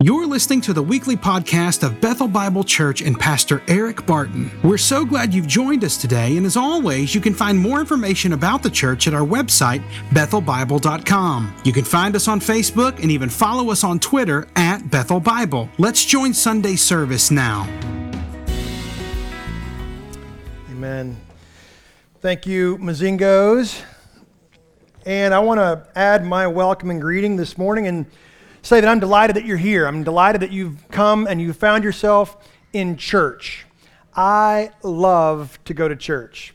You're listening to the weekly podcast of Bethel Bible Church and Pastor Eric Barton. We're so glad you've joined us today, and as always, you can find more information about the church at our website, bethelbible.com. You can find us on Facebook and even follow us on Twitter at Bethel Bible. Let's join Sunday service now. Amen. Thank you, Mazingos. And I want to add my welcome and greeting this morning and say that I'm delighted that you're here. I'm delighted that you've come and you found yourself in church. I love to go to church.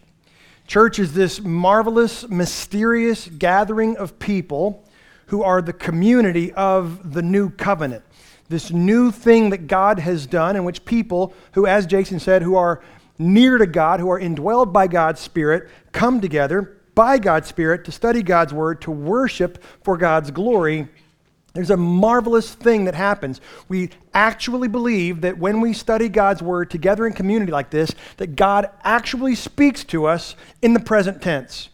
Church is this marvelous, mysterious gathering of people who are the community of the new covenant, this new thing that God has done in which people who, as Jason said, who are near to God, who are indwelled by God's Spirit, come together by God's Spirit to study God's Word, to worship for God's glory. There's a marvelous thing that happens. We actually believe that when we study God's Word together in community like this, that God actually speaks to us in the present tense.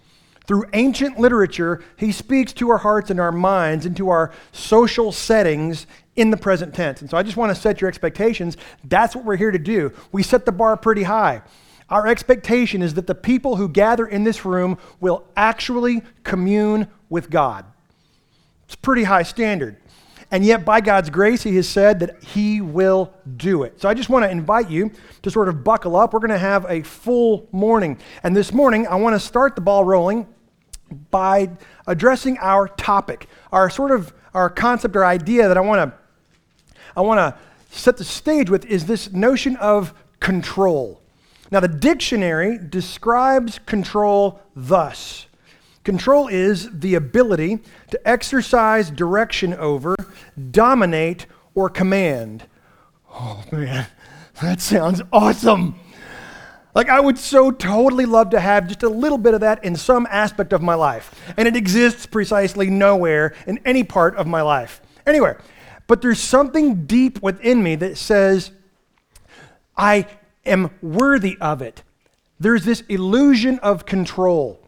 Through ancient literature, He speaks to our hearts and our minds and to our social settings in the present tense. And so I just want to set your expectations. That's what we're here to do. We set the bar pretty high. Our expectation is that the people who gather in this room will actually commune with God. It's pretty high standard. And yet, by God's grace, He has said that He will do it. So I just want to invite you to sort of buckle up. We're going to have a full morning. And this morning, I want to start the ball rolling by addressing our topic, our concept or idea that I want to set the stage with is this notion of control. Now, the dictionary describes control thus. Control is the ability to exercise direction over, dominate, or command. Oh man, that sounds awesome. Like I would so totally love to have just a little bit of that in some aspect of my life. And it exists precisely nowhere in any part of my life. Anyway, but there's something deep within me that says, I am worthy of it. There's this illusion of control.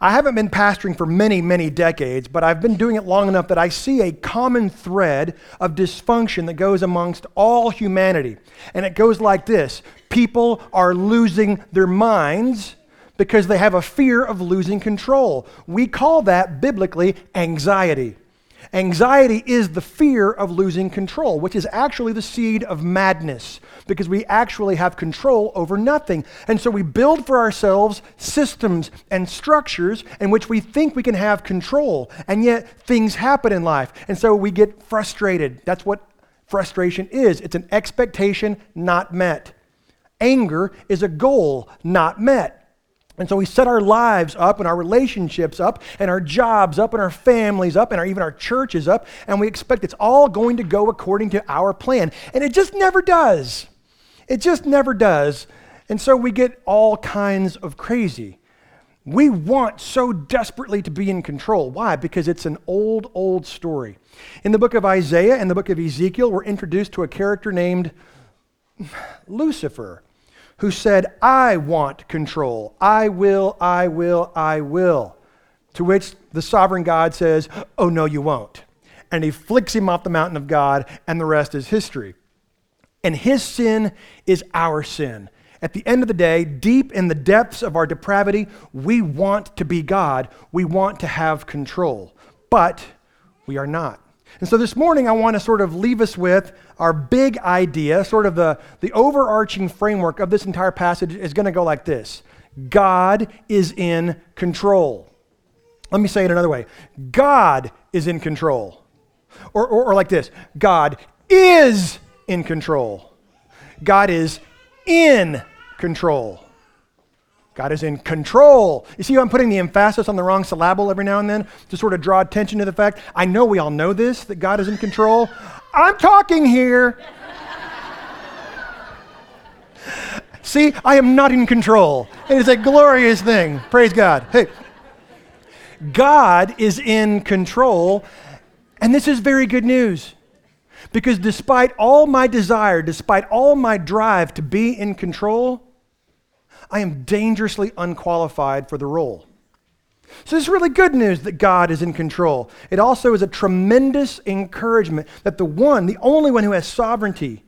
I haven't been pastoring for many, many decades, but I've been doing it long enough that I see a common thread of dysfunction that goes amongst all humanity. And it goes like this. People are losing their minds because they have a fear of losing control. We call that biblically anxiety. Anxiety is the fear of losing control, which is actually the seed of madness, because we actually have control over nothing. And so we build for ourselves systems and structures in which we think we can have control, and yet things happen in life. And so we get frustrated. That's what frustration is. It's an expectation not met. Anger is a goal not met. And so we set our lives up and our relationships up and our jobs up and our families up and even our churches up, and we expect it's all going to go according to our plan. And it just never does. It just never does. And so we get all kinds of crazy. We want so desperately to be in control. Why? Because it's an old, old story. In the book of Isaiah and the book of Ezekiel, we're introduced to a character named Lucifer, who said, I want control. I will, I will, I will. To which the sovereign God says, oh no, you won't. And He flicks him off the mountain of God, and the rest is history. And his sin is our sin. At the end of the day, deep in the depths of our depravity, we want to be God. We want to have control, but we are not. And so this morning, I want to sort of leave us with our big idea, sort of the overarching framework of this entire passage is going to go like this. God is in control. Let me say it another way. God is in control. Or like this. God is in control. God is in control. God is in control. You see how I'm putting the emphasis on the wrong syllable every now and then to sort of draw attention to the fact, I know we all know this, that God is in control. I'm talking here. See, I am not in control. It is a glorious thing. Praise God. Hey, God is in control, and this is very good news. Because despite all my desire, despite all my drive to be in control, I am dangerously unqualified for the role. So this is really good news that God is in control. It also is a tremendous encouragement that the one, the only one who has sovereignty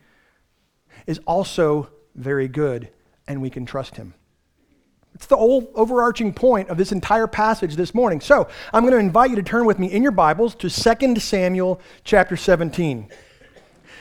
is also very good and we can trust him. It's the whole overarching point of this entire passage this morning. So I'm going to invite you to turn with me in your Bibles to 2 Samuel chapter 17.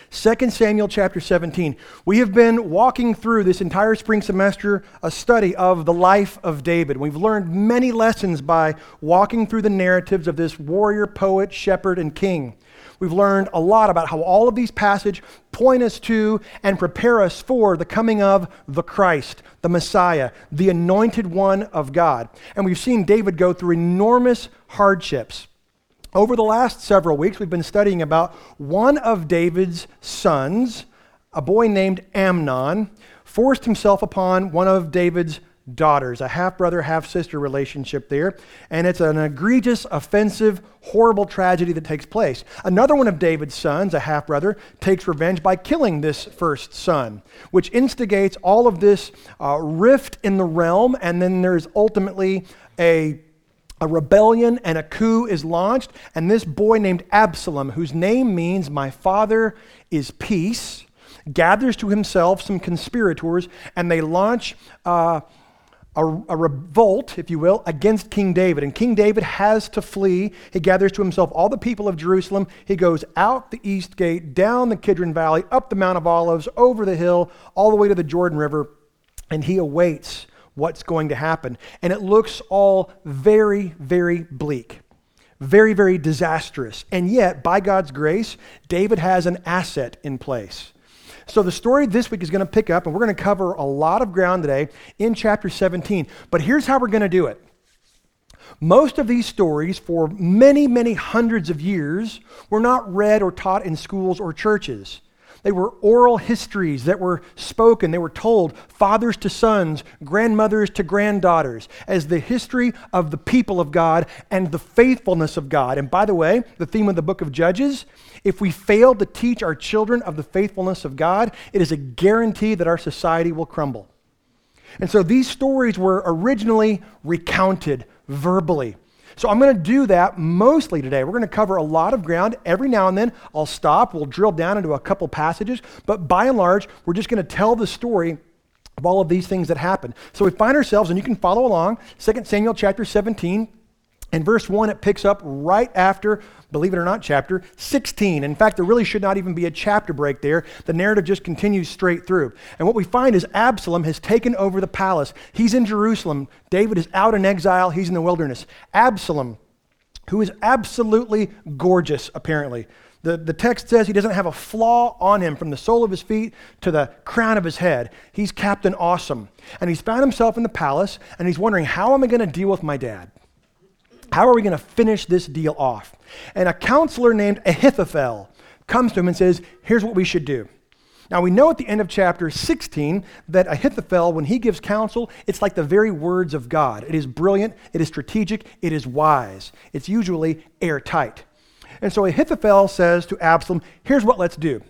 2 Samuel chapter 17. We have been walking through this entire spring semester a study of the life of David. We've learned many lessons by walking through the narratives of this warrior, poet, shepherd, and king. We've learned a lot about how all of these passages point us to and prepare us for the coming of the Christ, the Messiah, the anointed one of God. And we've seen David go through enormous hardships. Over the last several weeks, we've been studying about one of David's sons, a boy named Amnon, forced himself upon one of David's daughters, a half-brother, half-sister relationship there, and it's an egregious, offensive, horrible tragedy that takes place. Another one of David's sons, a half-brother, takes revenge by killing this first son, which instigates all of this rift in the realm, and then there's ultimately a rebellion and a coup is launched, and this boy named Absalom, whose name means my father is peace, gathers to himself some conspirators, and they launch a revolt, if you will, against King David. And King David has to flee. He gathers to himself all the people of Jerusalem. He goes out the east gate, down the Kidron Valley, up the Mount of Olives, over the hill, all the way to the Jordan River, and he awaits what's going to happen. And it looks all very, very bleak, very, very disastrous. And yet, by God's grace, David has an asset in place. So the story this week is going to pick up, and we're going to cover a lot of ground today in chapter 17. But here's how we're going to do it. Most of these stories for many, many hundreds of years were not read or taught in schools or churches. They were oral histories that were spoken. They were told fathers to sons, grandmothers to granddaughters as the history of the people of God and the faithfulness of God. And by the way, the theme of the book of Judges, if we fail to teach our children of the faithfulness of God, it is a guarantee that our society will crumble. And so these stories were originally recounted verbally. So I'm going to do that mostly today. We're going to cover a lot of ground. Every now and then I'll stop. We'll drill down into a couple passages. But by and large, we're just going to tell the story of all of these things that happen. So we find ourselves, and you can follow along, 2 Samuel chapter 17. In verse 1, it picks up right after, believe it or not, chapter 16. In fact, there really should not even be a chapter break there. The narrative just continues straight through. And what we find is Absalom has taken over the palace. He's in Jerusalem. David is out in exile. He's in the wilderness. Absalom, who is absolutely gorgeous, apparently. The text says he doesn't have a flaw on him from the sole of his feet to the crown of his head. He's Captain Awesome. And he's found himself in the palace, and he's wondering, how am I going to deal with my dad? How are we going to finish this deal off? And a counselor named Ahithophel comes to him and says, here's what we should do. Now, we know at the end of chapter 16 that Ahithophel, when he gives counsel, it's like the very words of God. It is brilliant, it is strategic, it is wise. It's usually airtight. And so Ahithophel says to Absalom, here's what let's do.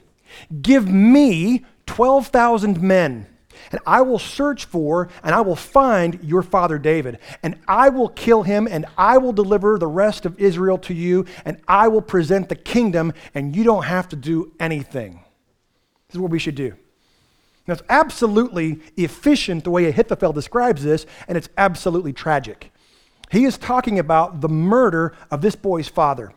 Give me 12,000 men. And I will search for and I will find your father David, and I will kill him, and I will deliver the rest of Israel to you, and I will present the kingdom, and you don't have to do anything. This is what we should do. Now, it's absolutely efficient the way Ahithophel describes this, and it's absolutely tragic. He is talking about the murder of this boy's father,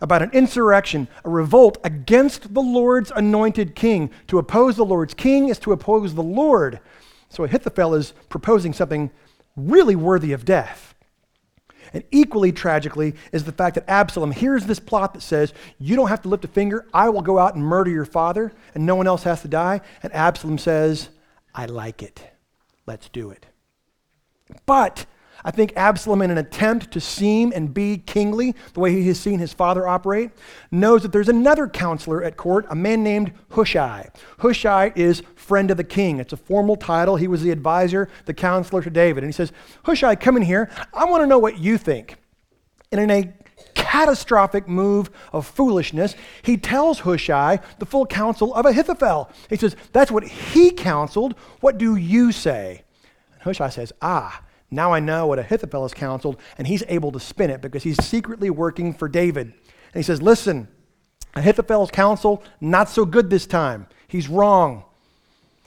about an insurrection, a revolt against the Lord's anointed king. To oppose the Lord's king is to oppose the Lord. So Ahithophel is proposing something really worthy of death. And equally tragically is the fact that Absalom hears this plot that says, you don't have to lift a finger, I will go out and murder your father, and no one else has to die. And Absalom says, I like it. Let's do it. But I think Absalom, in an attempt to seem and be kingly, the way he has seen his father operate, knows that there's another counselor at court, a man named Hushai. Hushai is friend of the king. It's a formal title. He was the advisor, the counselor to David. And he says, Hushai, come in here. I want to know what you think. And in a catastrophic move of foolishness, he tells Hushai the full counsel of Ahithophel. He says, that's what he counseled. What do you say? And Hushai says, Now I know what Ahithophel has counseled, and he's able to spin it because he's secretly working for David. And he says, listen, Ahithophel's counsel, not so good this time. He's wrong.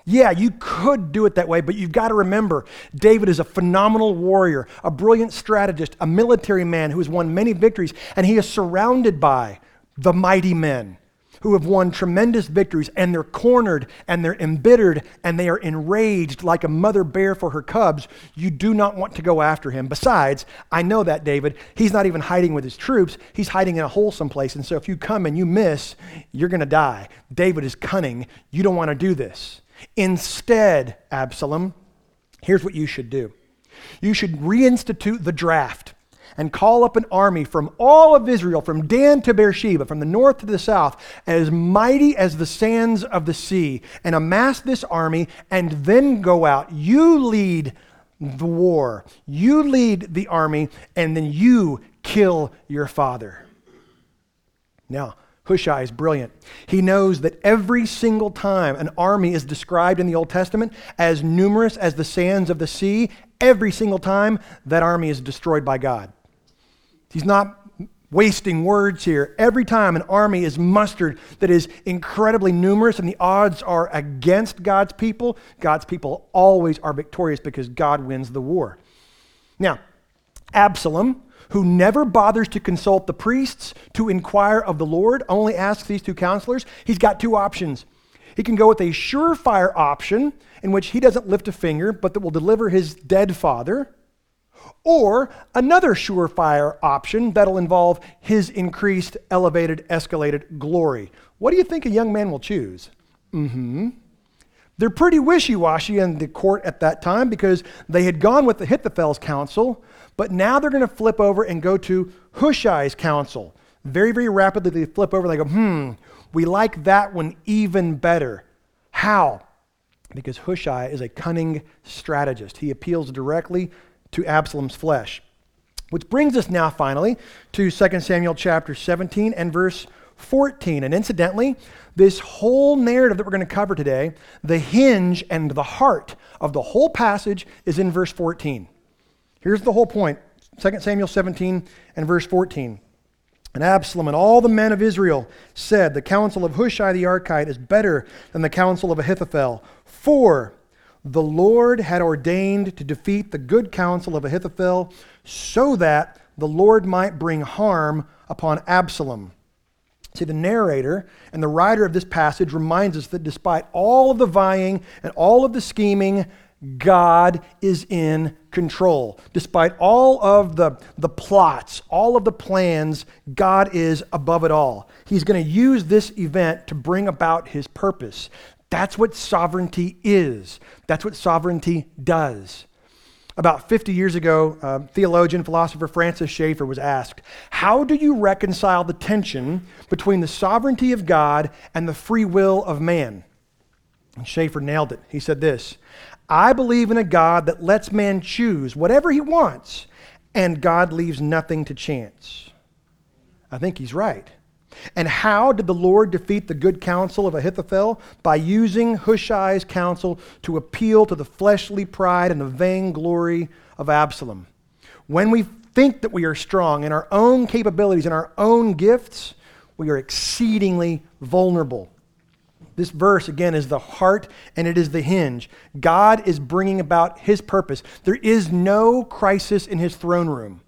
Yeah, you could do it that way, but you've got to remember, David is a phenomenal warrior, a brilliant strategist, a military man who has won many victories, and he is surrounded by the mighty men who have won tremendous victories, and they're cornered, and they're embittered, and they are enraged like a mother bear for her cubs. You do not want to go after him. Besides, I know that, David, he's not even hiding with his troops. He's hiding in a hole someplace, and so if you come and you miss, you're going to die. David is cunning. You don't want to do this. Instead, Absalom, here's what you should do. You should reinstitute the draft and call up an army from all of Israel, from Dan to Beersheba, from the north to the south, as mighty as the sands of the sea, and amass this army and then go out. You lead the war. You lead the army, and then you kill your father. Now, Hushai is brilliant. He knows that every single time an army is described in the Old Testament as numerous as the sands of the sea, every single time that army is destroyed by God. He's not wasting words here. Every time an army is mustered that is incredibly numerous and the odds are against God's people always are victorious because God wins the war. Now, Absalom, who never bothers to consult the priests, to inquire of the Lord, only asks these two counselors, he's got two options. He can go with a surefire option in which he doesn't lift a finger, but that will deliver his dead father, or another surefire option that'll involve his increased, elevated, escalated glory. What do you think a young man will choose? They're pretty wishy-washy in the court at that time because they had gone with Ahithophel's counsel, but now they're going to flip over and go to Hushai's counsel. Very, very rapidly they flip over and they go, we like that one even better. How? Because Hushai is a cunning strategist. He appeals directly to Absalom's flesh. Which brings us now finally to 2 Samuel chapter 17 and verse 14. And incidentally, this whole narrative that we're going to cover today, the hinge and the heart of the whole passage is in verse 14. Here's the whole point, 2 Samuel 17 and verse 14. And Absalom and all the men of Israel said, the counsel of Hushai the Archite is better than the counsel of Ahithophel. For the Lord had ordained to defeat the good counsel of Ahithophel so that the Lord might bring harm upon Absalom. See, the narrator and the writer of this passage reminds us that despite all of the vying and all of the scheming, God is in control. Despite all of the plots, all of the plans, God is above it all. He's going to use this event to bring about his purpose. That's what sovereignty is. That's what sovereignty does. About 50 years ago, theologian, philosopher Francis Schaeffer was asked, how do you reconcile the tension between the sovereignty of God and the free will of man? And Schaeffer nailed it. He said this, I believe in a God that lets man choose whatever he wants, and God leaves nothing to chance. I think he's right. And how did the Lord defeat the good counsel of Ahithophel? By using Hushai's counsel to appeal to the fleshly pride and the vainglory of Absalom. When we think that we are strong in our own capabilities and our own gifts, we are exceedingly vulnerable. This verse, again, is the heart and it is the hinge. God is bringing about his purpose. There is no crisis in his throne room.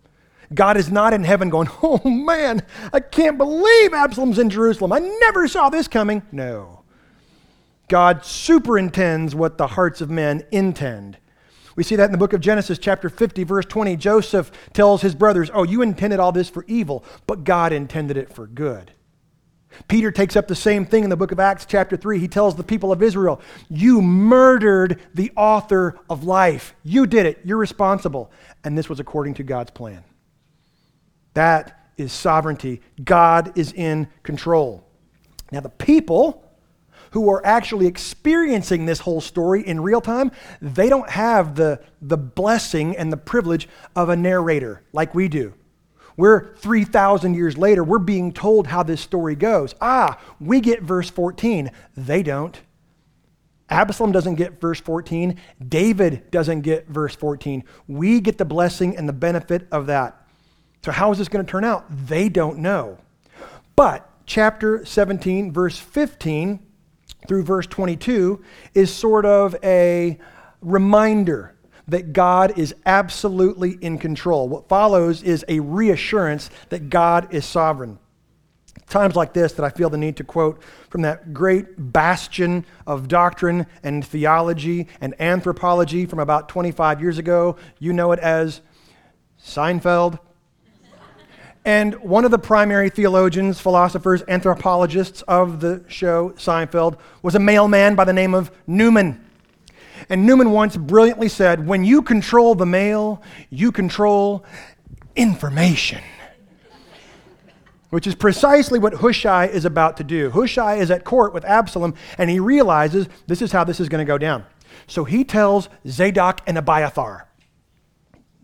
God is not in heaven going, oh man, I can't believe Absalom's in Jerusalem. I never saw this coming. No. God superintends what the hearts of men intend. We see that in the book of Genesis, chapter 50, verse 20. Joseph tells his brothers, oh, you intended all this for evil, but God intended it for good. Peter takes up the same thing in the book of Acts chapter 3. He tells the people of Israel, you murdered the author of life. You did it. You're responsible. And this was according to God's plan. That is sovereignty. God is in control. Now the people who are actually experiencing this whole story in real time, they don't have the blessing and the privilege of a narrator like we do. We're 3,000 years later, we're being told how this story goes. We get verse 14. They don't. Absalom doesn't get verse 14. David doesn't get verse 14. We get the blessing and the benefit of that. So how is this going to turn out? They don't know. But chapter 17, verse 15 through verse 22 is sort of a reminder that God is absolutely in control. What follows is a reassurance that God is sovereign. Times like this that I feel the need to quote from that great bastion of doctrine and theology and anthropology from about 25 years ago. You know it as Seinfeld. And one of the primary theologians, philosophers, anthropologists of the show Seinfeld was a male man by the name of Newman. And Newman once brilliantly said, when you control the mail, you control information. Which is precisely what Hushai is about to do. Hushai is at court with Absalom, and he realizes this is how this is going to go down. So he tells Zadok and Abiathar.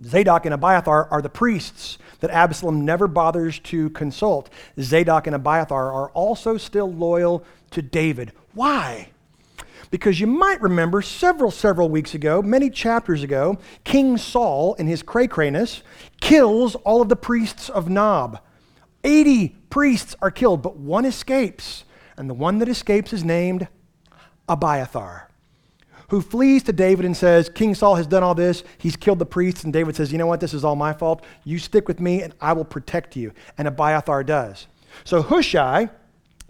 Zadok and Abiathar are the priests that Absalom never bothers to consult. Zadok and Abiathar are also still loyal to David. Why? Because you might remember several weeks ago, many chapters ago, King Saul, in his cray-crayness, kills all of the priests of Nob. 80 priests are killed, but one escapes. And the one that escapes is named Abiathar, who flees to David and says, King Saul has done all this. He's killed the priests. And David says, you know what? This is all my fault. You stick with me and I will protect you. And Abiathar does. So Hushai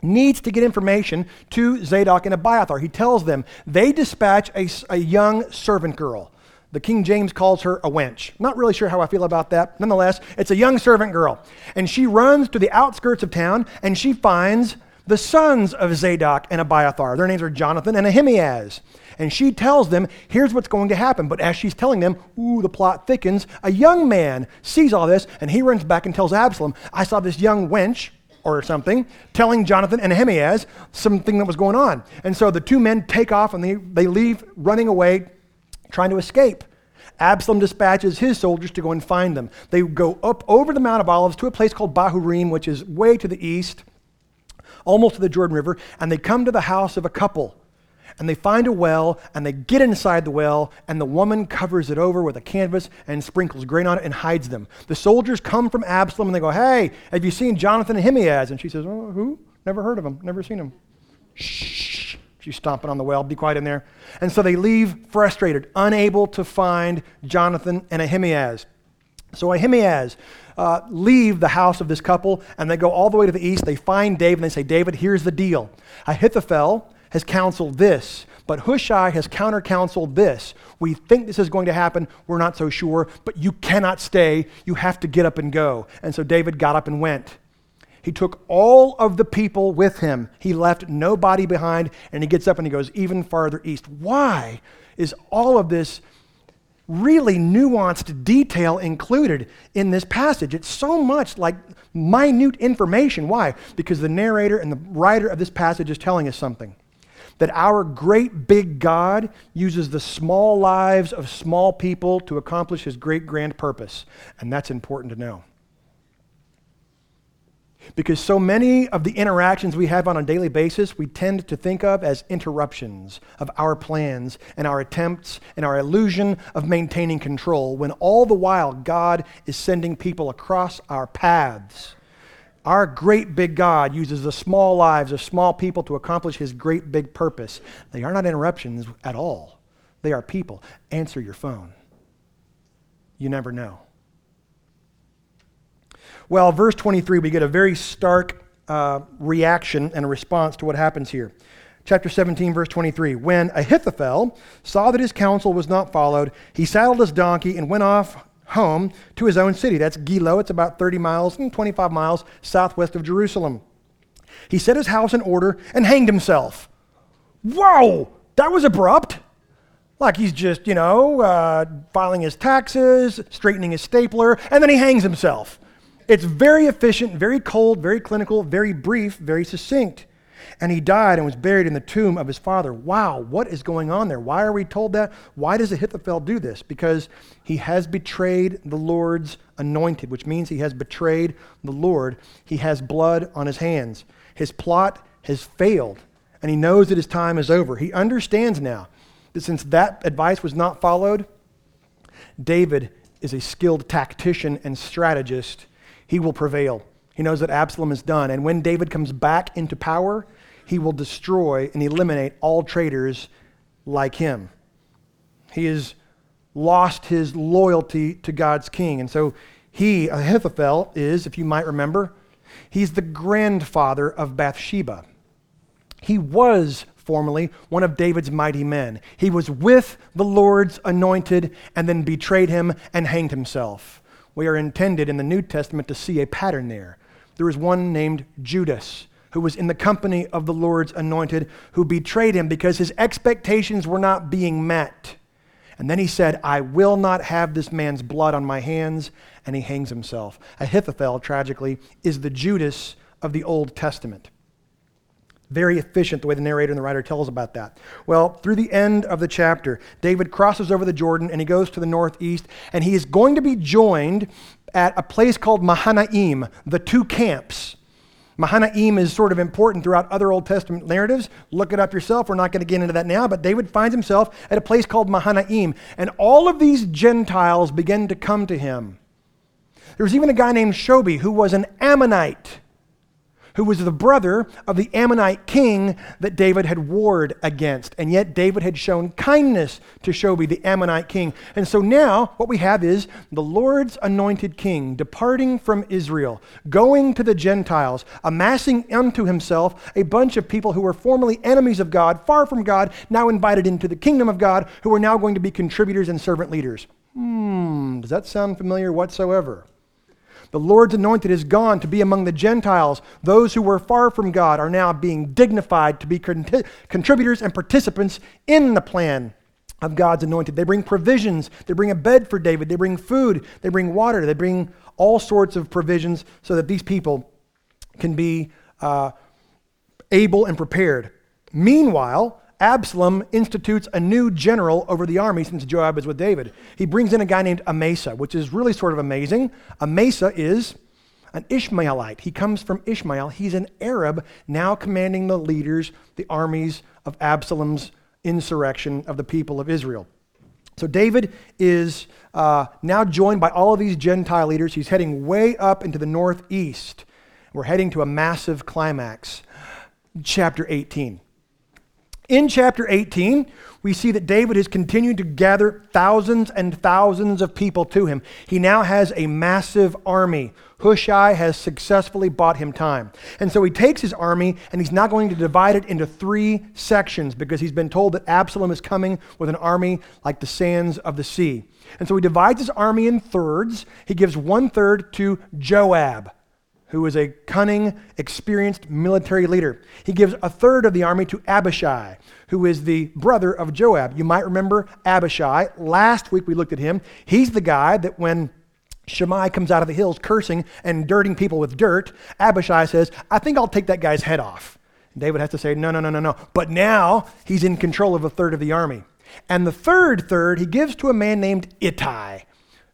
needs to get information to Zadok and Abiathar. He tells them, they dispatch a young servant girl. The King James calls her a wench. Not really sure how I feel about that. Nonetheless, it's a young servant girl. And she runs to the outskirts of town and she finds the sons of Zadok and Abiathar. Their names are Jonathan and Ahimaaz. And she tells them, here's what's going to happen. But as she's telling them, ooh, the plot thickens. A young man sees all this and he runs back and tells Absalom, I saw this young wench or something telling Jonathan and Ahimaaz something that was going on. And so the two men take off and they leave running away, trying to escape. Absalom dispatches his soldiers to go and find them. They go up over the Mount of Olives to a place called Bahurim, which is way to the east, almost to the Jordan River, and they come to the house of a couple. And they find a well, and they get inside the well, and the woman covers it over with a canvas and sprinkles grain on it and hides them. The soldiers come from Absalom, and they go, hey, have you seen Jonathan and Ahimaaz? And she says, oh, who? Never heard of him. Never seen him. Shh. She's stomping on the well, be quiet in there. And so they leave frustrated, unable to find Jonathan and Ahimaaz. So Ahimaaz leave the house of this couple, and they go all the way to the east. They find David, and they say, David, here's the deal. Ahithophel has counseled this, but Hushai has counter-counseled this. We think this is going to happen. We're not so sure, but you cannot stay. You have to get up and go. And so David got up and went. He took all of the people with him. He left nobody behind, and he gets up and he goes even farther east. Why is all of this really nuanced detail included in this passage? It's so much like minute information. Why? Because the narrator and the writer of this passage is telling us something. That our great big God uses the small lives of small people to accomplish his great grand purpose. And that's important to know. Because so many of the interactions we have on a daily basis, we tend to think of as interruptions of our plans and our attempts and our illusion of maintaining control, when all the while God is sending people across our paths. Our great big God uses the small lives of small people to accomplish his great big purpose. They are not interruptions at all. They are people. Answer your phone. You never know. Well, verse 23, we get a very stark reaction and a response to what happens here. Chapter 17, verse 23. When Ahithophel saw that his counsel was not followed, he saddled his donkey and went off home to his own city. That's Gilo. It's about 30 miles and 25 miles southwest of Jerusalem. He set his house in order and hanged himself. Whoa, that was abrupt. Like he's just, filing his taxes, straightening his stapler, and then he hangs himself. It's very efficient, very cold, very clinical, very brief, very succinct. And he died and was buried in the tomb of his father. Wow, what is going on there? Why are we told that? Why does Ahithophel do this? Because he has betrayed the Lord's anointed, which means he has betrayed the Lord. He has blood on his hands. His plot has failed. and he knows that his time is over. He understands now that since that advice was not followed, David is a skilled tactician and strategist. He will prevail. He knows that Absalom is done. And when David comes back into power, he will destroy and eliminate all traitors like him. He has lost his loyalty to God's king. And so he, Ahithophel, is, if you might remember, he's the grandfather of Bathsheba. He was formerly one of David's mighty men. He was with the Lord's anointed and then betrayed him and hanged himself. We are intended in the New Testament to see a pattern there. There is one named Judas, who was in the company of the Lord's anointed, who betrayed him because his expectations were not being met. And then he said, I will not have this man's blood on my hands, and he hangs himself. Ahithophel, tragically, is the Judas of the Old Testament. Very efficient, the way the narrator and the writer tells about that. Well, through the end of the chapter, David crosses over the Jordan, and he goes to the northeast, and he is going to be joined at a place called Mahanaim, the two camps. Mahanaim is sort of important throughout other Old Testament narratives. Look it up yourself. We're not going to get into that now, but David finds himself at a place called Mahanaim, and all of these Gentiles begin to come to him. There was even a guy named Shobi who was an Ammonite, who was the brother of the Ammonite king that David had warred against, and yet David had shown kindness to Shobi, the Ammonite king. And so now what we have is the Lord's anointed king departing from Israel, going to the Gentiles, amassing unto himself a bunch of people who were formerly enemies of God, far from God, now invited into the kingdom of God, who are now going to be contributors and servant leaders. Does that sound familiar whatsoever? The Lord's anointed is gone to be among the Gentiles. Those who were far from God are now being dignified to be contributors and participants in the plan of God's anointed. They bring provisions. They bring a bed for David. They bring food. They bring water. They bring all sorts of provisions so that these people can be able and prepared. Meanwhile, Absalom institutes a new general over the army since Joab is with David. He brings in a guy named Amasa, which is really sort of amazing. Amasa is an Ishmaelite. He comes from Ishmael. He's an Arab now commanding the leaders, the armies of Absalom's insurrection of the people of Israel. So David is now joined by all of these Gentile leaders. He's heading way up into the northeast. We're heading to a massive climax. Chapter 18. In chapter 18, we see that David has continued to gather thousands and thousands of people to him. He now has a massive army. Hushai has successfully bought him time. And so he takes his army, and he's now going to divide it into three sections because he's been told that Absalom is coming with an army like the sands of the sea. And so he divides his army in thirds. He gives one third to Joab, who is a cunning, experienced military leader. He gives a third of the army to Abishai, who is the brother of Joab. You might remember Abishai. Last week we looked at him. He's the guy that when Shammai comes out of the hills cursing and dirting people with dirt, Abishai says, I think I'll take that guy's head off. David has to say, no. But now he's in control of a third of the army. And the third he gives to a man named Ittai,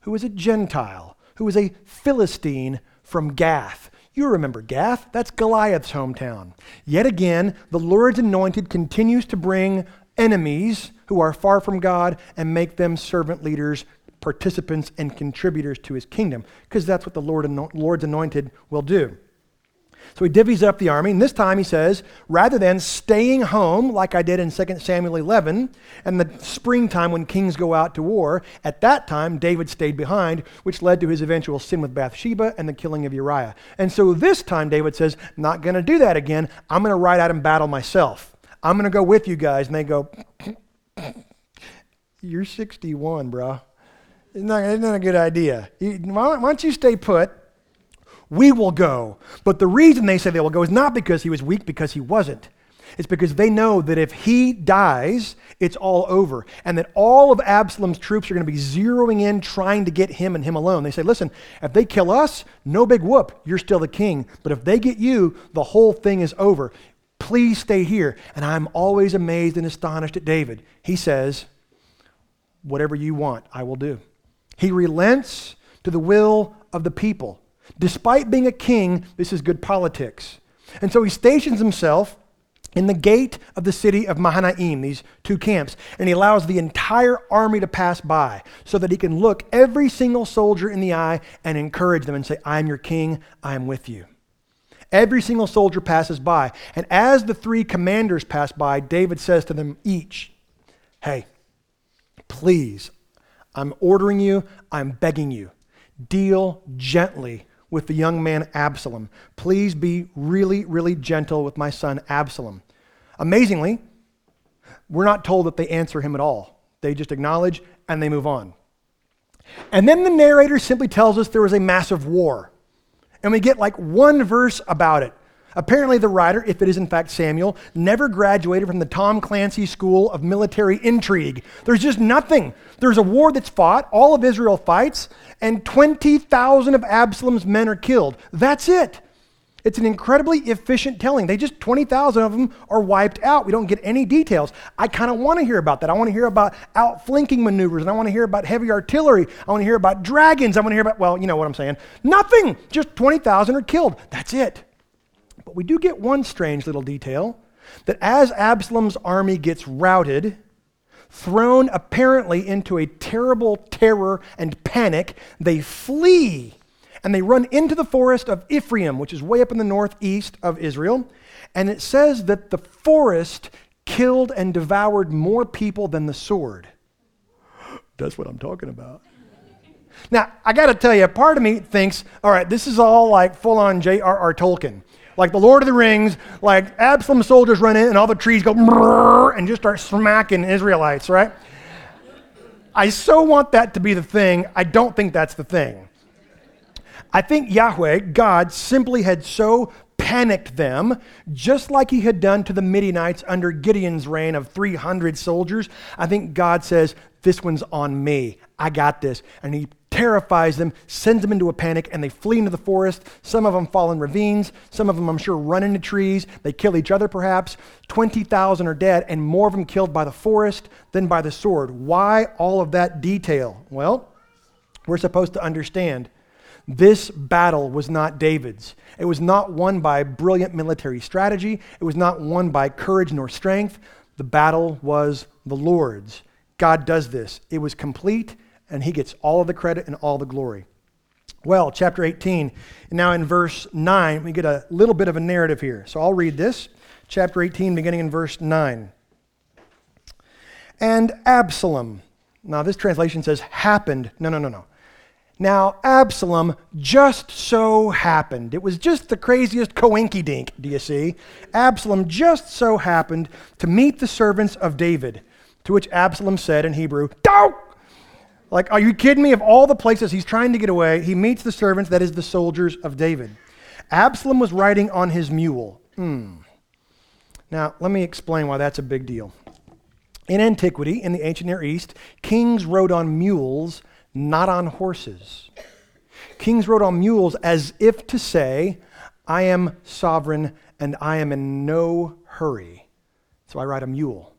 who is a Gentile, who is a Philistine from Gath. You remember Gath? That's Goliath's hometown. Yet again, the Lord's anointed continues to bring enemies who are far from God and make them servant leaders, participants, and contributors to his kingdom, because that's what the Lord's anointed will do. So he divvies up the army, and this time he says, rather than staying home like I did in 2 Samuel 11 and the springtime when kings go out to war, at that time David stayed behind, which led to his eventual sin with Bathsheba and the killing of Uriah. And so this time David says, not going to do that again. I'm going to ride out and battle myself. I'm going to go with you guys. And they go, you're 61, bro. It's not a good idea. Why don't you stay put? We will go. But the reason they say they will go is not because he was weak, because he wasn't. It's because they know that if he dies, it's all over, and that all of Absalom's troops are going to be zeroing in, trying to get him and him alone. They say, listen, if they kill us, no big whoop, you're still the king. But if they get you, the whole thing is over. Please stay here. And I'm always amazed and astonished at David. He says, whatever you want, I will do. He relents to the will of the people. Despite being a king, this is good politics. And so he stations himself in the gate of the city of Mahanaim, these two camps, and he allows the entire army to pass by so that he can look every single soldier in the eye and encourage them and say, I'm your king, I'm with you. Every single soldier passes by. And as the three commanders pass by, David says to them each, hey, please, I'm ordering you, I'm begging you, deal gently with the young man Absalom. Please be really, really gentle with my son Absalom. Amazingly, we're not told that they answer him at all. They just acknowledge and they move on. And then the narrator simply tells us there was a massive war. And we get like one verse about it. Apparently the writer, if it is in fact Samuel, never graduated from the Tom Clancy school of military intrigue. There's just nothing. There's a war that's fought, all of Israel fights, and 20,000 of Absalom's men are killed. That's it. It's an incredibly efficient telling. 20,000 of them are wiped out. We don't get any details. I kind of want to hear about that. I want to hear about outflanking maneuvers, and I want to hear about heavy artillery. I want to hear about dragons. I want to hear about, well, you know what I'm saying. Nothing. Just 20,000 are killed. That's it. But we do get one strange little detail, that as Absalom's army gets routed, thrown apparently into a terrible terror and panic, they flee. And they run into the forest of Ephraim, which is way up in the northeast of Israel. And it says that the forest killed and devoured more people than the sword. That's what I'm talking about. Now, I got to tell you, part of me thinks, all right, this is all like full-on J.R.R. Tolkien. Like the Lord of the Rings, like Absalom soldiers run in and all the trees go and just start smacking Israelites, right? I so want that to be the thing. I don't think that's the thing. I think Yahweh, God, simply had so panicked them, just like he had done to the Midianites under Gideon's reign of 300 soldiers. I think God says, this one's on me. I got this. And he terrifies them, sends them into a panic, and they flee into the forest. Some of them fall in ravines. Some of them, I'm sure, run into trees. They kill each other, perhaps. 20,000 are dead, and more of them killed by the forest than by the sword. Why all of that detail? Well, we're supposed to understand this battle was not David's. It was not won by brilliant military strategy. It was not won by courage nor strength. The battle was the Lord's. God does this. It was complete, and he gets all of the credit and all the glory. Well, chapter 18, and now in verse 9, we get a little bit of a narrative here. So I'll read this. Chapter 18, beginning in verse 9. And Absalom. Now this translation says happened. No. Now, Absalom just so happened. It was just the craziest coinky-dink, do you see? Absalom just so happened to meet the servants of David, to which Absalom said in Hebrew, Doh! Like, are you kidding me? Of all the places he's trying to get away, he meets the servants, that is the soldiers of David. Absalom was riding on his mule. Now, let me explain why that's a big deal. In antiquity, in the ancient Near East, kings rode on mules, not on horses. Kings rode on mules as if to say, I am sovereign and I am in no hurry. So I ride a mule.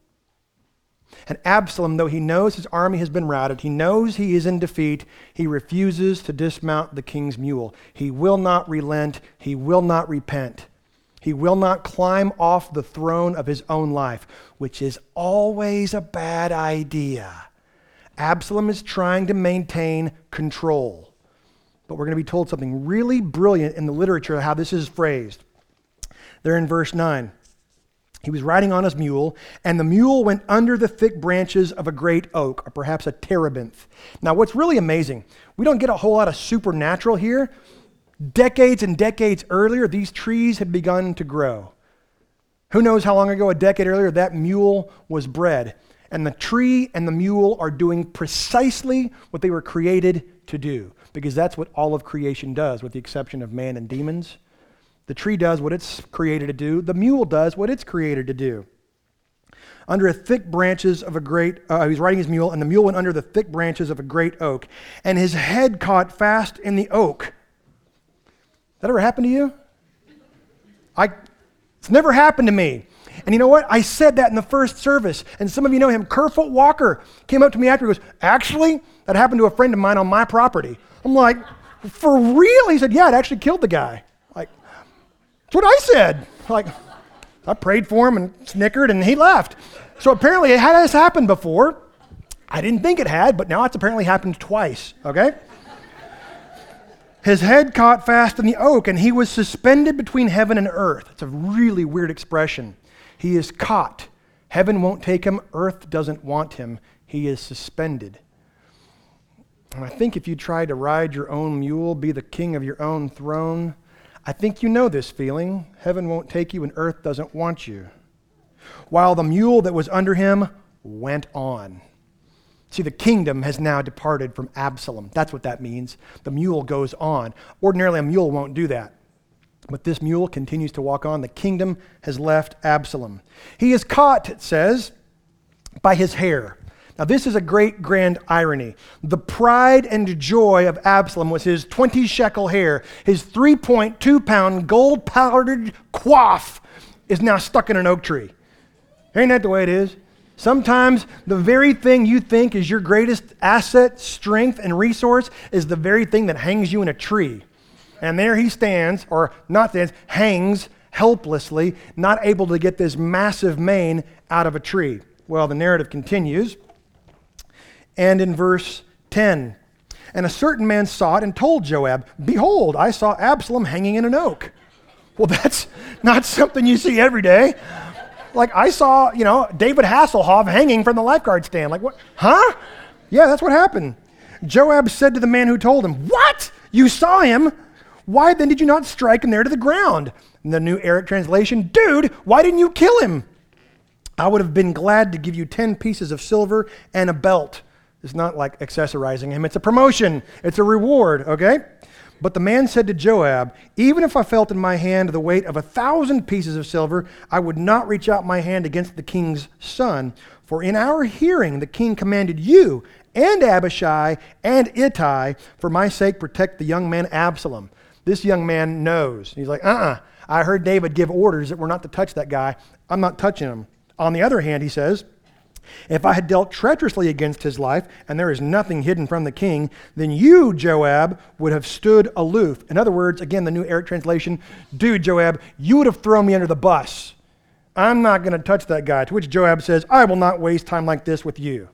And Absalom, though he knows his army has been routed, he knows he is in defeat, he refuses to dismount the king's mule. He will not relent. He will not repent. He will not climb off the throne of his own life, which is always a bad idea. Absalom is trying to maintain control. But we're going to be told something really brilliant in the literature of how this is phrased. There in verse 9, he was riding on his mule, and the mule went under the thick branches of a great oak, or perhaps a terebinth. Now, what's really amazing, we don't get a whole lot of supernatural here. Decades and decades earlier, these trees had begun to grow. Who knows how long ago, a decade earlier, that mule was bred. And the tree and the mule are doing precisely what they were created to do, because that's what all of creation does, with the exception of man and demons. The tree does what it's created to do. The mule does what it's created to do. Under thick branches of a great, he was riding his mule, and the mule went under the thick branches of a great oak, and his head caught fast in the oak. That ever happened to you? It's never happened to me. And you know what? I said that in the first service, and some of you know him. Kerfoot Walker came up to me after and goes, actually, that happened to a friend of mine on my property. I'm like, for real? He said, yeah, it actually killed the guy. Like, that's what I said. Like, I prayed for him and snickered, and he left. So apparently it has happened before. I didn't think it had, but now it's apparently happened twice, okay? His head caught fast in the oak, and he was suspended between heaven and earth. It's a really weird expression. He is caught. Heaven won't take him. Earth doesn't want him. He is suspended. And I think if you try to ride your own mule, be the king of your own throne, I think you know this feeling. Heaven won't take you and earth doesn't want you. While the mule that was under him went on. See, the kingdom has now departed from Absalom. That's what that means. The mule goes on. Ordinarily, a mule won't do that. But this mule continues to walk on. The kingdom has left Absalom. He is caught, it says, by his hair. Now, this is a great grand irony. The pride and joy of Absalom was his 20-shekel hair. His 3.2-pound gold-powdered coif is now stuck in an oak tree. Ain't that the way it is? Sometimes the very thing you think is your greatest asset, strength, and resource is the very thing that hangs you in a tree. And there he stands, or not stands, hangs helplessly, not able to get this massive mane out of a tree. Well, the narrative continues. And in verse 10, and a certain man saw it and told Joab, "Behold, I saw Absalom hanging in an oak." Well, that's not something you see every day. Like, I saw, David Hasselhoff hanging from the lifeguard stand. Like, what? Huh? Yeah, that's what happened. Joab said to the man who told him, "What? You saw him? Why then did you not strike him there to the ground?" In the New Eric translation, "Dude, why didn't you kill him? I would have been glad to give you 10 pieces of silver and a belt." It's not like accessorizing him. It's a promotion. It's a reward, okay? But the man said to Joab, "Even if I felt in my hand the weight of 1,000 pieces of silver, I would not reach out my hand against the king's son. For in our hearing, the king commanded you and Abishai and Ittai, for my sake, protect the young man Absalom." This young man knows. He's like, I heard David give orders that we're not to touch that guy. I'm not touching him. On the other hand, he says, "If I had dealt treacherously against his life, and there is nothing hidden from the king, then you, Joab, would have stood aloof." In other words, again, the New Eric translation, "Dude, Joab, you would have thrown me under the bus. I'm not going to touch that guy." To which Joab says, "I will not waste time like this with you."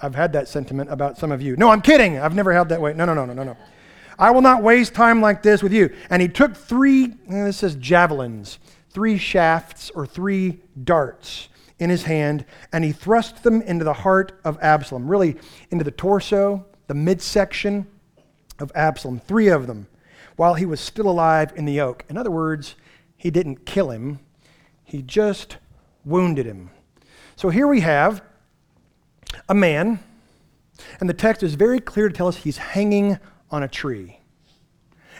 I've had that sentiment about some of you. No, I'm kidding. I've never had that way. No. "I will not waste time like this with you." And he took three shafts or three darts in his hand, and he thrust them into the heart of Absalom, really into the torso, the midsection of Absalom, three of them, while he was still alive in the oak. In other words, he didn't kill him, he just wounded him. So here we have a man, and the text is very clear to tell us he's hanging on a tree.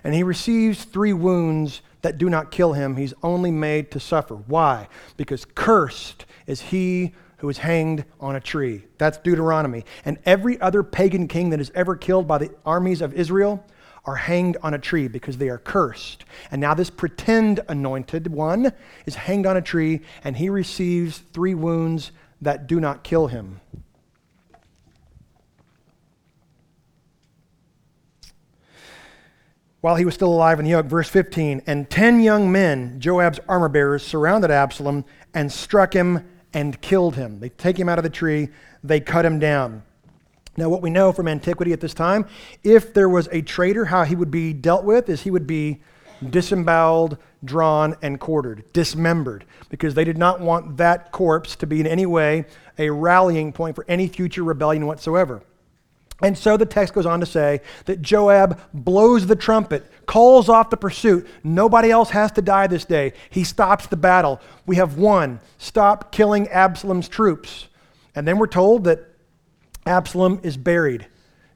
And he receives three wounds that do not kill him. He's only made to suffer. Why? Because cursed is he who is hanged on a tree. That's Deuteronomy. And every other pagan king that is ever killed by the armies of Israel are hanged on a tree because they are cursed. And now this pretend anointed one is hanged on a tree, and he receives three wounds that do not kill him. While he was still alive in the oak, verse 15, and 10 young men, Joab's armor bearers, surrounded Absalom and struck him and killed him. They take him out of the tree, they cut him down. Now, what we know from antiquity at this time, if there was a traitor, how he would be dealt with is he would be disemboweled, drawn, and quartered, dismembered, because they did not want that corpse to be in any way a rallying point for any future rebellion whatsoever. And so the text goes on to say that Joab blows the trumpet, calls off the pursuit. Nobody else has to die this day. He stops the battle. We have won. Stop killing Absalom's troops. And then we're told that Absalom is buried.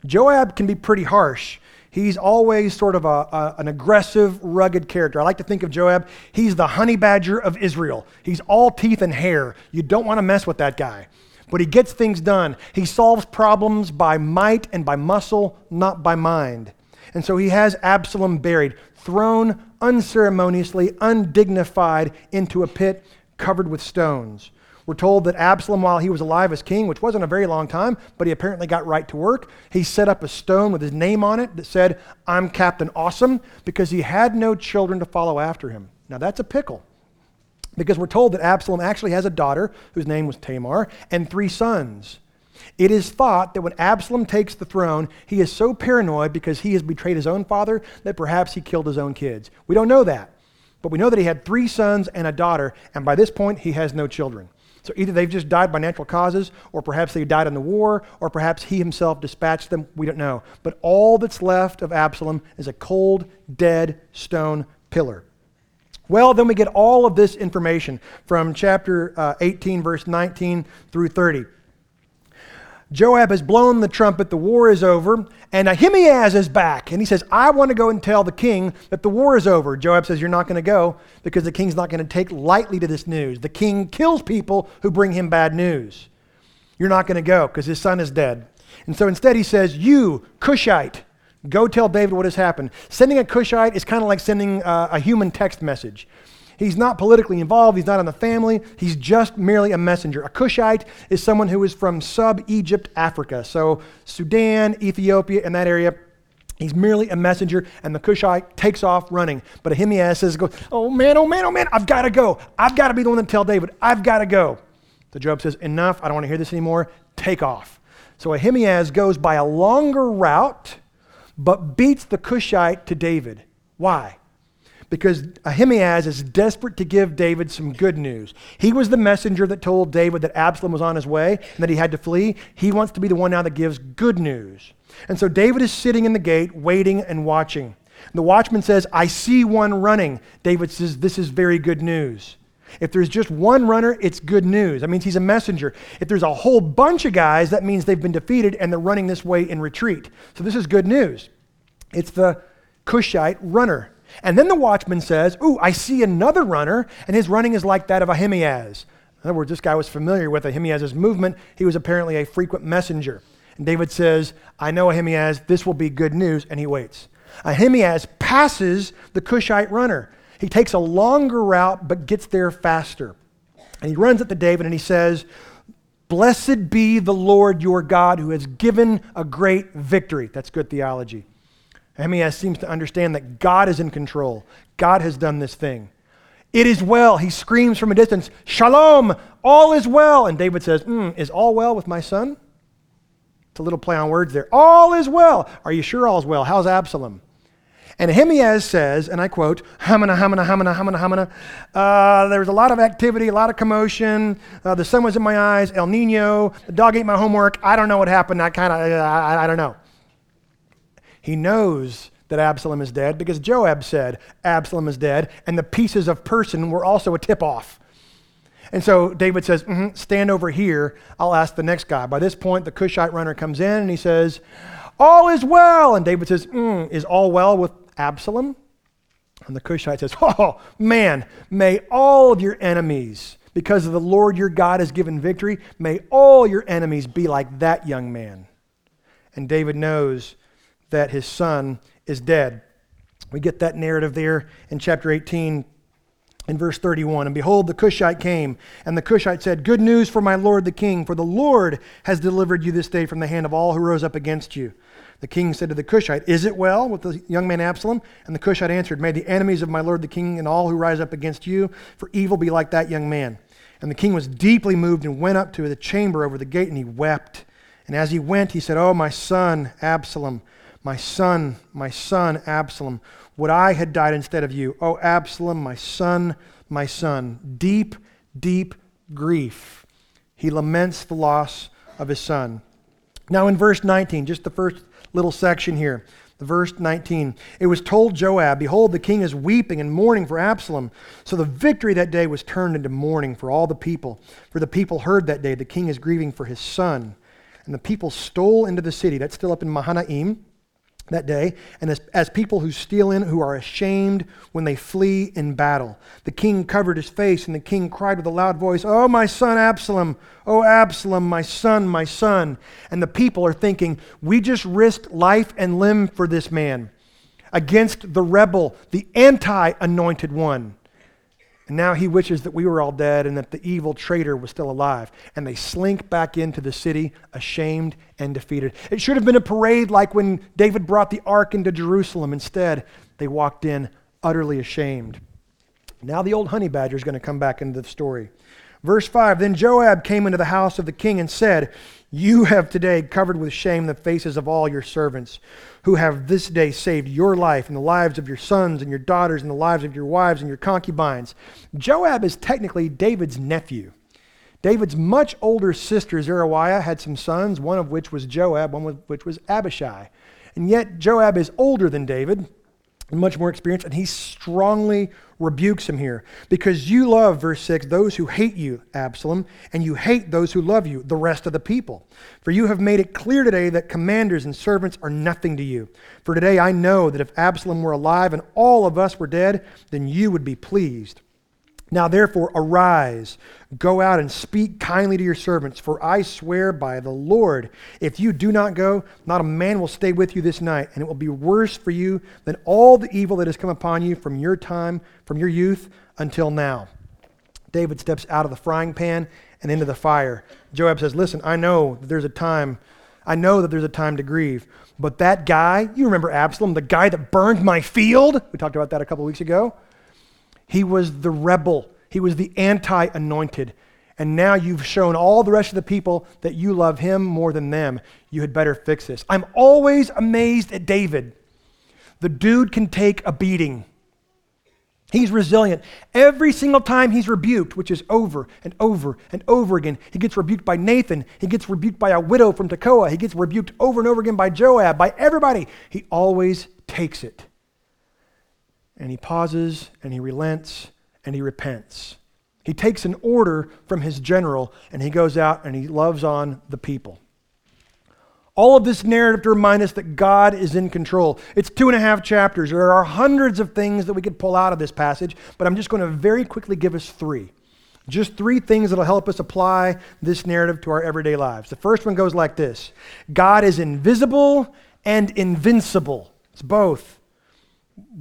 Joab can be pretty harsh. He's always sort of an aggressive, rugged character. I like to think of Joab, he's the honey badger of Israel. He's all teeth and hair. You don't want to mess with that guy. But he gets things done. He solves problems by might and by muscle, not by mind. And so he has Absalom buried, thrown unceremoniously, undignified into a pit covered with stones. We're told that Absalom, while he was alive as king, which wasn't a very long time, but he apparently got right to work, he set up a stone with his name on it that said, "I'm Captain Awesome," because he had no children to follow after him. Now that's a pickle. because we're told that Absalom actually has a daughter whose name was Tamar and 3 sons. It is thought that when Absalom takes the throne, he is so paranoid because he has betrayed his own father that perhaps he killed his own kids. We don't know that, but we know that he had 3 sons and a daughter, and by this point, he has no children. So either they've just died by natural causes, or perhaps they died in the war, or perhaps he himself dispatched them. We don't know. But all that's left of Absalom is a cold, dead stone pillar. Well, then we get all of this information from chapter 18, verse 19 through 30. Joab has blown the trumpet, the war is over, and Ahimaaz is back. And he says, I want to go and tell the king that the war is over. Joab says, you're not going to go because the king's not going to take lightly to this news. The king kills people who bring him bad news. You're not going to go because his son is dead. And so instead he says, you, Cushite, go tell David what has happened. Sending a Cushite is kind of like sending a human text message. He's not politically involved. He's not in the family. He's just merely a messenger. A Cushite is someone who is from sub-Egypt, Africa. So Sudan, Ethiopia, in that area. He's merely a messenger, and the Cushite takes off running. But Ahimaaz says, oh man, oh man, oh man, I've got to go. I've got to be the one to tell David. I've got to go. So Joab says, enough. I don't want to hear this anymore. Take off. So Ahimaaz goes by a longer route, but beats the Cushite to David. Why? Because Ahimaaz is desperate to give David some good news. He was the messenger that told David that Absalom was on his way and that he had to flee. He wants to be the one now that gives good news. And so David is sitting in the gate, waiting and watching. The watchman says, I see one running. David says, this is very good news. If there's just one runner, it's good news. That means he's a messenger. If there's a whole bunch of guys, that means they've been defeated and they're running this way in retreat. So this is good news. It's the Cushite runner. And then the watchman says, ooh, I see another runner, and his running is like that of Ahimaaz. In other words, this guy was familiar with Ahimaaz's movement. He was apparently a frequent messenger. And David says, I know Ahimaaz, this will be good news, and he waits. Ahimaaz passes the Cushite runner. He takes a longer route, but gets there faster. And he runs up to David, and he says, blessed be the Lord your God who has given a great victory. That's good theology. Ahimaaz seems to understand that God is in control. God has done this thing. It is well. He screams from a distance, Shalom, all is well. And David says, is all well with my son? It's a little play on words there. All is well. Are you sure all is well? How's Absalom? And Ahimaaz says, and I quote, there was a lot of activity, a lot of commotion. The sun was in my eyes, El Nino. The dog ate my homework. I don't know what happened. I don't know. He knows that Absalom is dead because Joab said Absalom is dead, and the pieces of person were also a tip-off. And so David says, stand over here. I'll ask the next guy. By this point, the Cushite runner comes in, and he says, all is well. And David says, is all well with Absalom? And the Cushite says, oh, man, may all of your enemies, because of the Lord your God has given victory, may all your enemies be like that young man. And David knows that his son is dead. We get that narrative there in chapter 18 in verse 31. And behold, the Cushite came, and the Cushite said, good news for my lord the king, for the Lord has delivered you this day from the hand of all who rose up against you. The king said to the Cushite, is it well with the young man Absalom? And the Cushite answered, may the enemies of my lord the king and all who rise up against you, for evil be like that young man. And the king was deeply moved and went up to the chamber over the gate, and he wept. And as he went, he said, oh, my son Absalom, my son, Absalom, would I had died instead of you. Oh, Absalom, my son, deep, deep grief. He laments the loss of his son. Now in verse 19, just the first little section here, the verse 19, it was told Joab, behold, the king is weeping and mourning for Absalom. So the victory that day was turned into mourning for all the people. For the people heard that day, the king is grieving for his son. And the people stole into the city. That's still up in Mahanaim that day, and as people who steal in, who are ashamed when they flee in battle. The king covered his face, and the king cried with a loud voice, oh, my son Absalom, oh, Absalom, my son, my son. And the people are thinking, we just risked life and limb for this man against the rebel, the anti-anointed one. And now he wishes that we were all dead and that the evil traitor was still alive. And they slink back into the city, ashamed and defeated. It should have been a parade like when David brought the ark into Jerusalem. Instead, they walked in utterly ashamed. Now the old honey badger is going to come back into the story. Verse 5, then Joab came into the house of the king and said, you have today covered with shame the faces of all your servants who have this day saved your life and the lives of your sons and your daughters and the lives of your wives and your concubines. Joab is technically David's nephew. David's much older sister Zeruiah had some sons, one of which was Joab, one of which was Abishai. And yet Joab is older than David and much more experienced, and he strongly rebukes him here. Because you love, verse 6, those who hate you, Absalom, and you hate those who love you, the rest of the people. For you have made it clear today that commanders and servants are nothing to you. For today I know that if Absalom were alive and all of us were dead, then you would be pleased. Now therefore arise, go out and speak kindly to your servants, for I swear by the Lord, if you do not go, not a man will stay with you this night, and it will be worse for you than all the evil that has come upon you from your time, from your youth until now. David steps out of the frying pan and into the fire. Joab says, listen, I know that there's a time to grieve, but that guy, you remember Absalom, the guy that burned my field? We talked about that a couple weeks ago. He was the rebel. He was the anti-anointed. And now you've shown all the rest of the people that you love him more than them. You had better fix this. I'm always amazed at David. The dude can take a beating. He's resilient. Every single time he's rebuked, which is over and over and over again, he gets rebuked by Nathan. He gets rebuked by a widow from Tekoa. He gets rebuked over and over again by Joab, by everybody. He always takes it. And he pauses, and he relents, and he repents. He takes an order from his general, and he goes out and he loves on the people. All of this narrative to remind us that God is in control. It's 2.5 chapters. There are hundreds of things that we could pull out of this passage, but I'm just going to very quickly give us three. Just three things that'll help us apply this narrative to our everyday lives. The first one goes like this. God is invisible and invincible. It's both.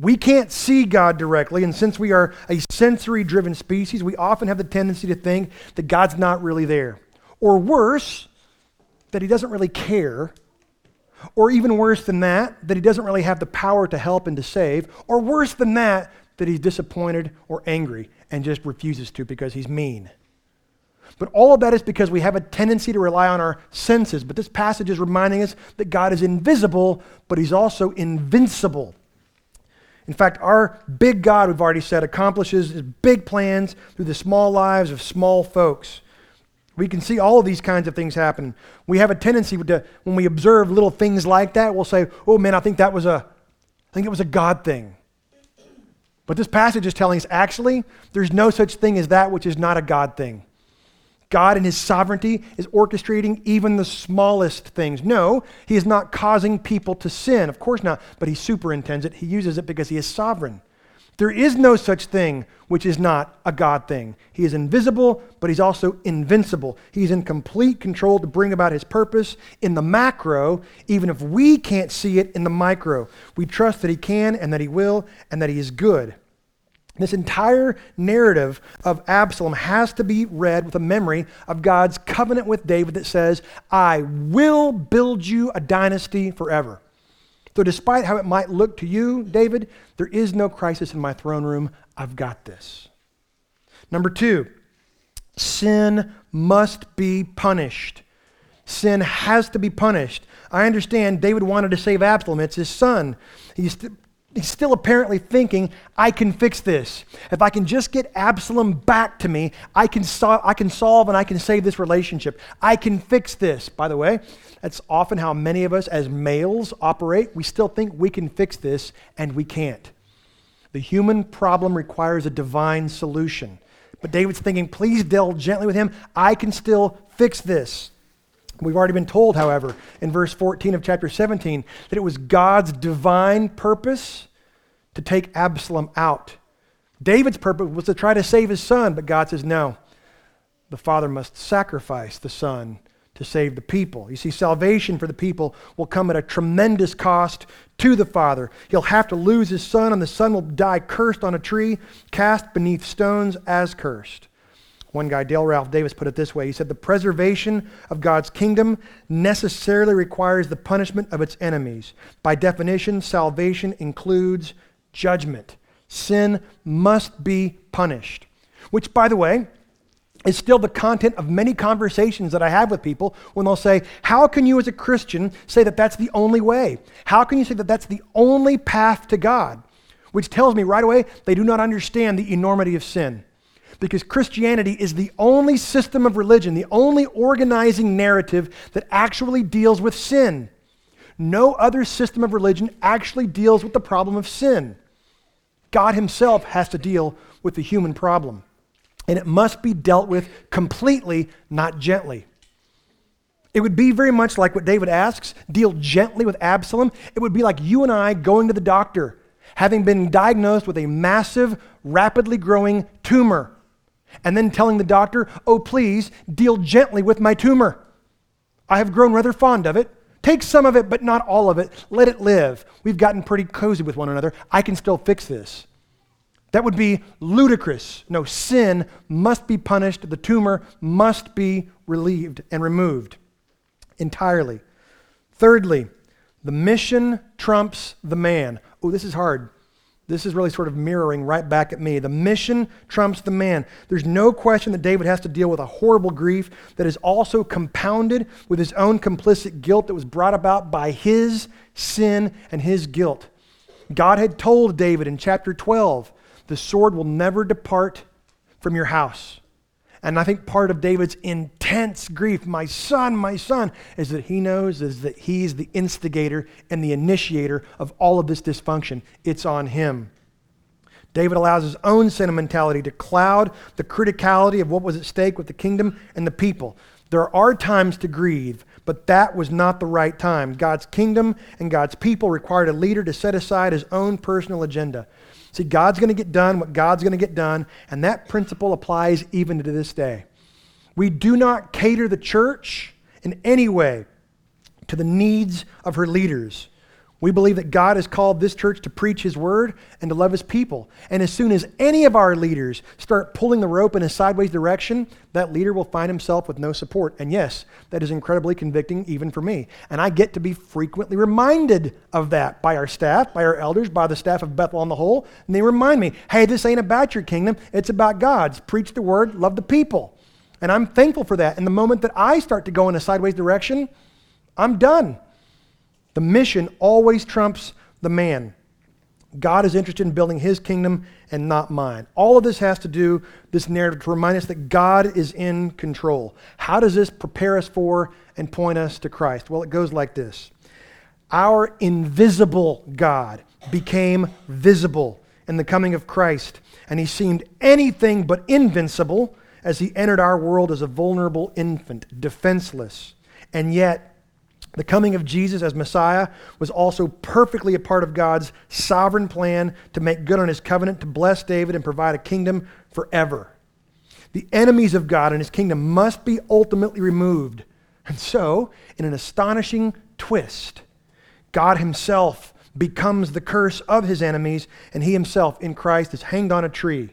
We can't see God directly, and since we are a sensory-driven species, we often have the tendency to think that God's not really there. Or worse, that he doesn't really care. Or even worse than that he doesn't really have the power to help and to save. Or worse than that he's disappointed or angry and just refuses to because he's mean. But all of that is because we have a tendency to rely on our senses. But this passage is reminding us that God is invisible, but he's also invincible. In fact, our big God, we've already said, accomplishes his big plans through the small lives of small folks. We can see all of these kinds of things happen. We have a tendency to, when we observe little things like that, we'll say, oh man, I think it was a God thing. But this passage is telling us, actually, there's no such thing as that which is not a God thing. God in his sovereignty is orchestrating even the smallest things. No, he is not causing people to sin. Of course not, but he superintends it. He uses it because he is sovereign. There is no such thing which is not a God thing. He is invisible, but he's also invincible. He's in complete control to bring about his purpose in the macro, even if we can't see it in the micro. We trust that he can and that he will and that he is good. This entire narrative of Absalom has to be read with a memory of God's covenant with David that says, I will build you a dynasty forever. So despite how it might look to you, David, there is no crisis in my throne room. I've got this. Number two, sin must be punished. Sin has to be punished. I understand David wanted to save Absalom. It's his son. He's still apparently thinking, I can fix this. If I can just get Absalom back to me, I can solve and I can save this relationship. I can fix this. By the way, that's often how many of us as males operate. We still think we can fix this, and we can't. The human problem requires a divine solution. But David's thinking, please deal gently with him. I can still fix this. We've already been told, however, in verse 14 of chapter 17, that it was God's divine purpose to take Absalom out. David's purpose was to try to save his son, but God says, no, the father must sacrifice the son to save the people. You see, salvation for the people will come at a tremendous cost to the father. He'll have to lose his son, and the son will die cursed on a tree, cast beneath stones as cursed. One guy, Dale Ralph Davis, put it this way. He said, the preservation of God's kingdom necessarily requires the punishment of its enemies. By definition, salvation includes judgment. Sin must be punished. Which, by the way, is still the content of many conversations that I have with people when they'll say, how can you as a Christian say that that's the only way? How can you say that that's the only path to God? Which tells me right away they do not understand the enormity of sin. Because Christianity is the only system of religion, the only organizing narrative that actually deals with sin. No other system of religion actually deals with the problem of sin. God himself has to deal with the human problem. And it must be dealt with completely, not gently. It would be very much like what David asks, deal gently with Absalom. It would be like you and I going to the doctor, having been diagnosed with a massive, rapidly growing tumor, and then telling the doctor, oh, please, deal gently with my tumor. I have grown rather fond of it. Take some of it, but not all of it. Let it live. We've gotten pretty cozy with one another. I can still fix this. That would be ludicrous. No, sin must be punished. The tumor must be relieved and removed entirely. Thirdly, the mission trumps the man. Oh, this is hard. This is really sort of mirroring right back at me. The mission trumps the man. There's no question that David has to deal with a horrible grief that is also compounded with his own complicit guilt that was brought about by his sin and his guilt. God had told David in chapter 12, the sword will never depart from your house. And I think part of David's intense grief, my son, is that he knows is that he's the instigator and the initiator of all of this dysfunction. It's on him. David allows his own sentimentality to cloud the criticality of what was at stake with the kingdom and the people. There are times to grieve, but that was not the right time. God's kingdom and God's people required a leader to set aside his own personal agenda. See, God's going to get done what God's going to get done, and that principle applies even to this day. We do not cater the church in any way to the needs of her leaders. We believe that God has called this church to preach his word and to love his people. And as soon as any of our leaders start pulling the rope in a sideways direction, that leader will find himself with no support. And yes, that is incredibly convicting even for me. And I get to be frequently reminded of that by our staff, by our elders, by the staff of Bethel on the whole. And they remind me, hey, this ain't about your kingdom. It's about God's. Preach the word, love the people. And I'm thankful for that. And the moment that I start to go in a sideways direction, I'm done. The mission always trumps the man. God is interested in building his kingdom and not mine. All of this has to do, this narrative, to remind us that God is in control. How does this prepare us for and point us to Christ? Well, it goes like this. Our invisible God became visible in the coming of Christ, and he seemed anything but invincible as he entered our world as a vulnerable infant, defenseless, and yet, the coming of Jesus as Messiah was also perfectly a part of God's sovereign plan to make good on his covenant, to bless David and provide a kingdom forever. The enemies of God and his kingdom must be ultimately removed. And so, in an astonishing twist, God himself becomes the curse of his enemies, and he himself in Christ is hanged on a tree,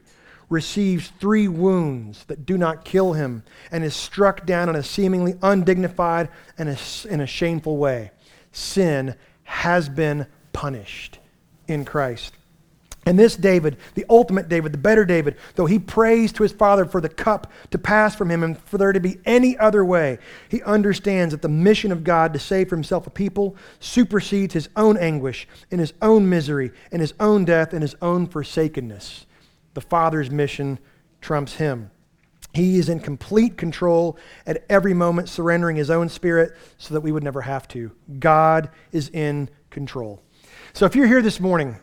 receives 3 wounds that do not kill him, and is struck down in a seemingly undignified and in a shameful way. Sin has been punished in Christ. And this David, the ultimate David, the better David, though he prays to his father for the cup to pass from him and for there to be any other way, he understands that the mission of God to save for himself a people supersedes his own anguish and his own misery and his own death and his own forsakenness. The Father's mission trumps him. He is in complete control at every moment, surrendering his own spirit so that we would never have to. God is in control. So if you're here this morning,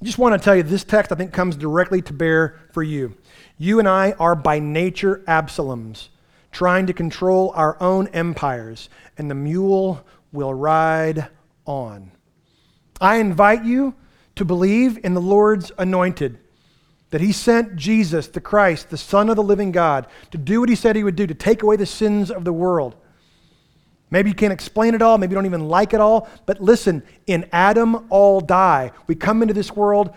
I just want to tell you this text I think comes directly to bear for you. You and I are by nature Absaloms, trying to control our own empires, and the mule will ride on. I invite you to believe in the Lord's anointed, that he sent Jesus, the Christ, the Son of the living God, to do what he said he would do, to take away the sins of the world. Maybe you can't explain it all, maybe you don't even like it all, but listen, in Adam all die. We come into this world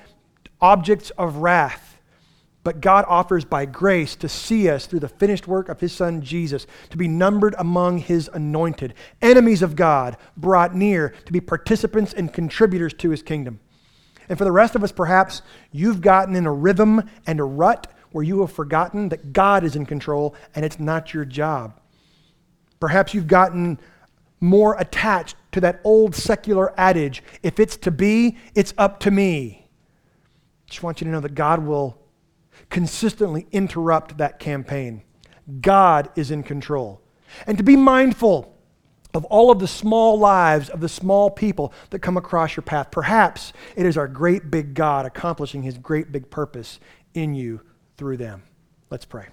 objects of wrath, but God offers by grace to see us through the finished work of his Son Jesus, to be numbered among his anointed, enemies of God brought near, to be participants and contributors to his kingdom. And for the rest of us, perhaps you've gotten in a rhythm and a rut where you have forgotten that God is in control and it's not your job. Perhaps you've gotten more attached to that old secular adage, if it's to be, it's up to me. I just want you to know that God will consistently interrupt that campaign. God is in control. And to be mindful of all of the small lives of the small people that come across your path. Perhaps it is our great big God accomplishing his great big purpose in you through them. Let's pray.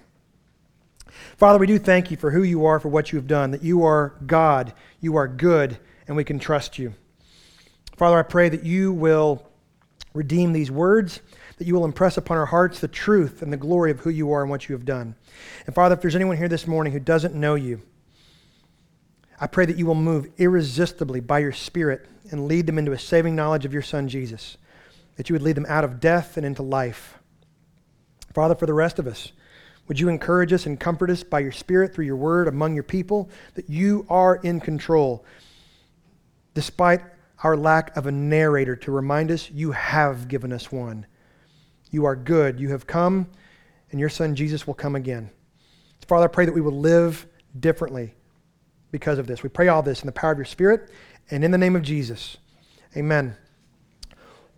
Father, we do thank you for who you are, for what you have done, that you are God, you are good, and we can trust you. Father, I pray that you will redeem these words, that you will impress upon our hearts the truth and the glory of who you are and what you have done. And Father, if there's anyone here this morning who doesn't know you, I pray that you will move irresistibly by your Spirit and lead them into a saving knowledge of your Son, Jesus, that you would lead them out of death and into life. Father, for the rest of us, would you encourage us and comfort us by your Spirit through your word among your people, that you are in control. Despite our lack of a narrator to remind us, you have given us one. You are good. You have come, and your Son Jesus will come again. Father, I pray that we will live differently because of this. We pray all this in the power of your Spirit and in the name of Jesus. Amen.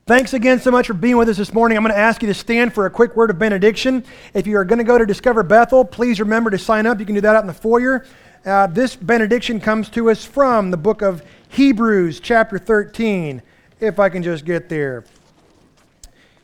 Thanks again so much for being with us this morning. I'm going to ask you to stand for a quick word of benediction. If you are going to go to Discover Bethel, please remember to sign up. You can do that out in the foyer. This benediction comes to us from the book of Hebrews chapter 13. If I can just get there.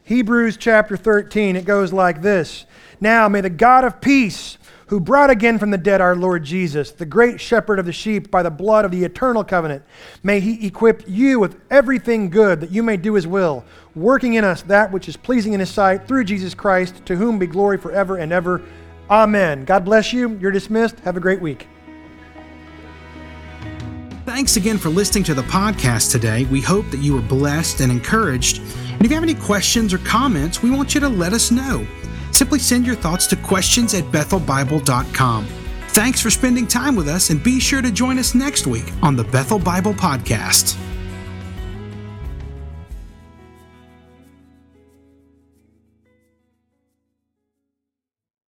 Hebrews chapter 13, it goes like this. Now may the God of peace, who brought again from the dead our Lord Jesus, the great shepherd of the sheep by the blood of the eternal covenant, may he equip you with everything good that you may do his will, working in us that which is pleasing in his sight through Jesus Christ, to whom be glory forever and ever. Amen. God bless you. You're dismissed. Have a great week. Thanks again for listening to the podcast today. We hope that you were blessed and encouraged. And if you have any questions or comments, we want you to let us know. Simply send your thoughts to questions@bethelbible.com. Thanks for spending time with us, and be sure to join us next week on the Bethel Bible Podcast.